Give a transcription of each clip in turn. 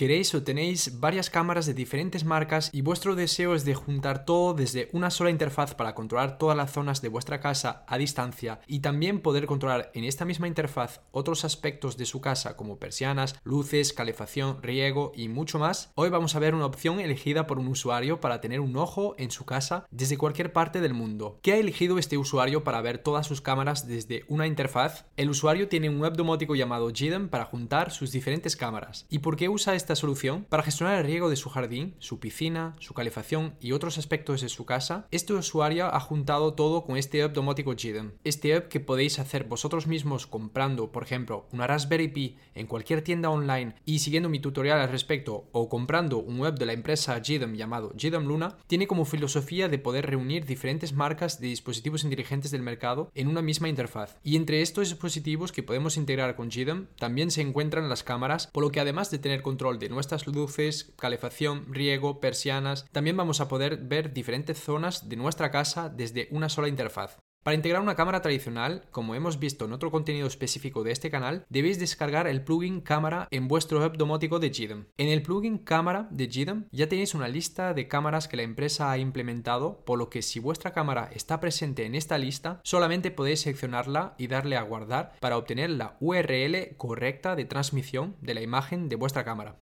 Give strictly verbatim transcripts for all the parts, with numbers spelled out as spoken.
queréis o tenéis varias cámaras de diferentes marcas y vuestro deseo es de juntar todo desde una sola interfaz para controlar todas las zonas de vuestra casa a distancia y también poder controlar en esta misma interfaz otros aspectos de su casa como persianas, luces, calefacción, riego y mucho más, hoy vamos a ver una opción elegida por un usuario para tener un ojo en su casa desde cualquier parte del mundo. ¿Qué ha elegido este usuario para ver todas sus cámaras desde una interfaz? El usuario tiene un web domótico llamado Jeedom para juntar sus diferentes cámaras. ¿Y por qué usa esta solución? Para gestionar el riego de su jardín, su piscina, su calefacción y otros aspectos de su casa, este usuario ha juntado todo con este web domótico Jeedom. Este web que podéis hacer vosotros mismos comprando, por ejemplo, una Raspberry Pi en cualquier tienda online y siguiendo mi tutorial al respecto o comprando un web de la empresa Jeedom llamado Jeedom Luna, tiene como filosofía de poder reunir diferentes marcas de dispositivos inteligentes del mercado en una misma interfaz. Y entre estos dispositivos que podemos integrar con Jeedom también se encuentran las cámaras, por lo que además de tener control de nuestras luces, calefacción, riego, persianas, también vamos a poder ver diferentes zonas de nuestra casa desde una sola interfaz. Para integrar una cámara tradicional, como hemos visto en otro contenido específico de este canal, debéis descargar el plugin cámara en vuestro web domótico de Jeedom. En el plugin cámara de Jeedom ya tenéis una lista de cámaras que la empresa ha implementado, por lo que si vuestra cámara está presente en esta lista, solamente podéis seleccionarla y darle a guardar para obtener la U R L correcta de transmisión de la imagen de vuestra cámara.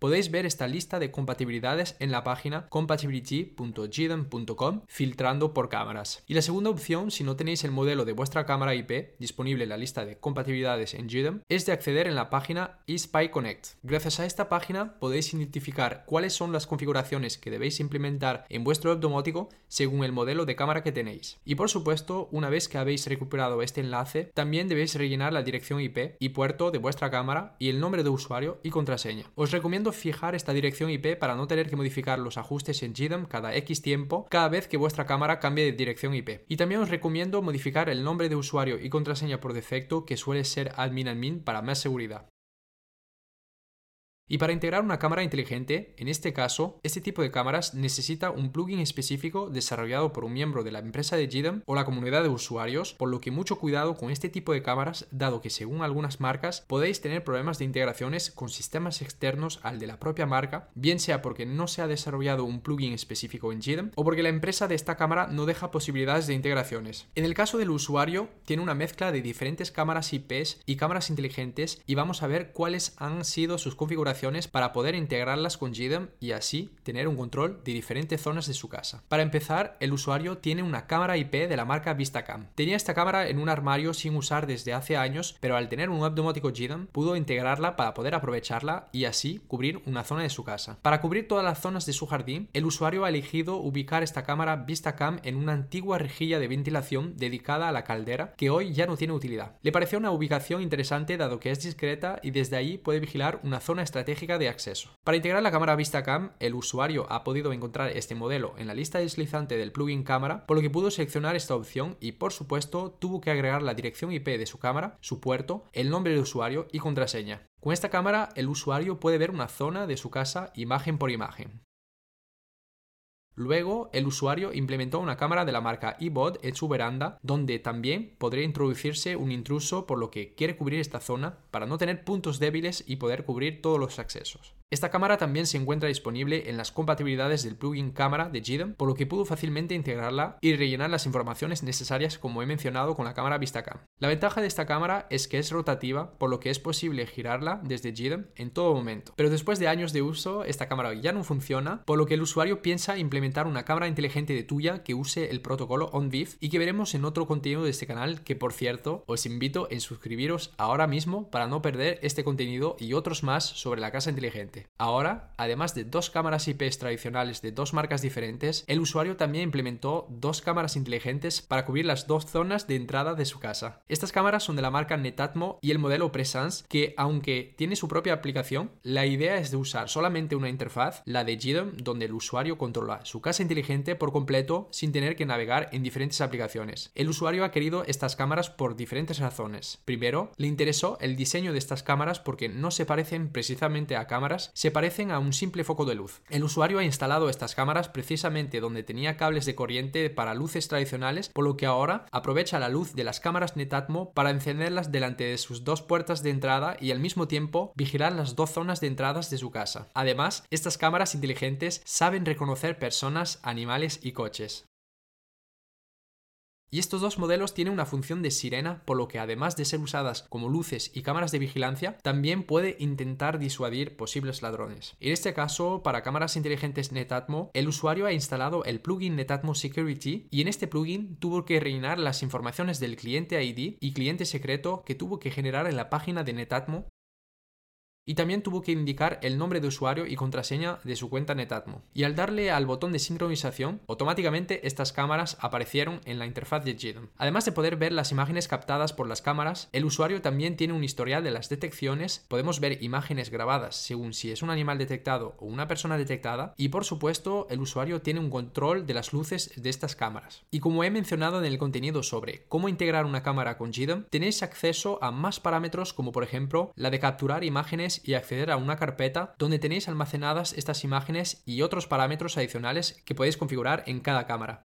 Podéis ver esta lista de compatibilidades en la página compatibility punto jeedom punto com filtrando por cámaras. Y la segunda opción, si no tenéis el modelo de vuestra cámara I P disponible en la lista de compatibilidades en Jeedom, es de acceder en la página iSpyConnect. Gracias a esta página podéis identificar cuáles son las configuraciones que debéis implementar en vuestro web domótico según el modelo de cámara que tenéis. Y por supuesto, una vez que habéis recuperado este enlace, también debéis rellenar la dirección I P y puerto de vuestra cámara y el nombre de usuario y contraseña. Os recomiendo fijar esta dirección I P para no tener que modificar los ajustes en Jeedom cada X tiempo cada vez que vuestra cámara cambie de dirección I P. Y también os recomiendo modificar el nombre de usuario y contraseña por defecto, que suele ser admin admin para más seguridad. Y para integrar una cámara inteligente, en este caso, este tipo de cámaras necesita un plugin específico desarrollado por un miembro de la empresa de Jeedom o la comunidad de usuarios, por lo que mucho cuidado con este tipo de cámaras, dado que según algunas marcas podéis tener problemas de integraciones con sistemas externos al de la propia marca, bien sea porque no se ha desarrollado un plugin específico en Jeedom o porque la empresa de esta cámara no deja posibilidades de integraciones. En el caso del usuario, tiene una mezcla de diferentes cámaras I P s y cámaras inteligentes y vamos a ver cuáles han sido sus configuraciones para poder integrarlas con Jeedom y así tener un control de diferentes zonas de su casa. Para empezar, el usuario tiene una cámara I P de la marca Vistacam. Tenía esta cámara en un armario sin usar desde hace años, pero al tener un web domótico Jeedom pudo integrarla para poder aprovecharla y así cubrir una zona de su casa. Para cubrir todas las zonas de su jardín, el usuario ha elegido ubicar esta cámara Vistacam en una antigua rejilla de ventilación dedicada a la caldera que hoy ya no tiene utilidad. Le pareció una ubicación interesante dado que es discreta y desde ahí puede vigilar una zona estratégica de acceso. Para integrar la cámara Vistacam, el usuario ha podido encontrar este modelo en la lista deslizante del plugin cámara, por lo que pudo seleccionar esta opción y, por supuesto, tuvo que agregar la dirección I P de su cámara, su puerto, el nombre de usuario y contraseña. Con esta cámara, el usuario puede ver una zona de su casa imagen por imagen. Luego, el usuario implementó una cámara de la marca Ebode en su veranda, donde también podría introducirse un intruso, por lo que quiere cubrir esta zona para no tener puntos débiles y poder cubrir todos los accesos. Esta cámara también se encuentra disponible en las compatibilidades del plugin cámara de Jeedom, por lo que pudo fácilmente integrarla y rellenar las informaciones necesarias como he mencionado con la cámara Vistacam. La ventaja de esta cámara es que es rotativa, por lo que es posible girarla desde Jeedom en todo momento. Pero después de años de uso, esta cámara ya no funciona, por lo que el usuario piensa implementar una cámara inteligente de Tuya que use el protocolo Onvif y que veremos en otro contenido de este canal que, por cierto, os invito a suscribiros ahora mismo para no perder este contenido y otros más sobre la casa inteligente. Ahora, además de dos cámaras I P tradicionales de dos marcas diferentes, el usuario también implementó dos cámaras inteligentes para cubrir las dos zonas de entrada de su casa. Estas cámaras son de la marca Netatmo y el modelo Presence, que aunque tiene su propia aplicación, la idea es de usar solamente una interfaz, la de Jeedom, donde el usuario controla su casa inteligente por completo sin tener que navegar en diferentes aplicaciones. El usuario ha querido estas cámaras por diferentes razones. Primero, le interesó el diseño de estas cámaras porque no se parecen precisamente a cámaras se parecen a un simple foco de luz. El usuario ha instalado estas cámaras precisamente donde tenía cables de corriente para luces tradicionales, por lo que ahora aprovecha la luz de las cámaras Netatmo para encenderlas delante de sus dos puertas de entrada y al mismo tiempo vigilar las dos zonas de entradas de su casa. Además, estas cámaras inteligentes saben reconocer personas, animales y coches. Y estos dos modelos tienen una función de sirena, por lo que además de ser usadas como luces y cámaras de vigilancia, también puede intentar disuadir posibles ladrones. En este caso, para cámaras inteligentes Netatmo, el usuario ha instalado el plugin Netatmo Security y en este plugin tuvo que rellenar las informaciones del cliente I D y cliente secreto que tuvo que generar en la página de Netatmo. Y también tuvo que indicar el nombre de usuario y contraseña de su cuenta Netatmo. Y al darle al botón de sincronización, automáticamente estas cámaras aparecieron en la interfaz de Jeedom. Además de poder ver las imágenes captadas por las cámaras, el usuario también tiene un historial de las detecciones, podemos ver imágenes grabadas según si es un animal detectado o una persona detectada, y por supuesto el usuario tiene un control de las luces de estas cámaras. Y como he mencionado en el contenido sobre cómo integrar una cámara con Jeedom, tenéis acceso a más parámetros como por ejemplo la de capturar imágenes y acceder a una carpeta donde tenéis almacenadas estas imágenes y otros parámetros adicionales que podéis configurar en cada cámara.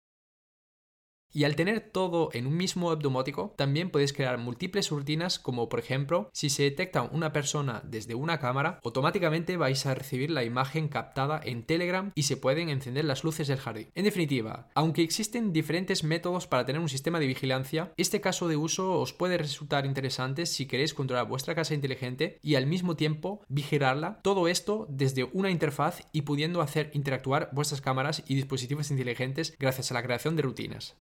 Y al tener todo en un mismo domótico, también podéis crear múltiples rutinas como por ejemplo, si se detecta una persona desde una cámara, automáticamente vais a recibir la imagen captada en Telegram y se pueden encender las luces del jardín. En definitiva, aunque existen diferentes métodos para tener un sistema de vigilancia, este caso de uso os puede resultar interesante si queréis controlar vuestra casa inteligente y al mismo tiempo vigilarla, todo esto desde una interfaz y pudiendo hacer interactuar vuestras cámaras y dispositivos inteligentes gracias a la creación de rutinas.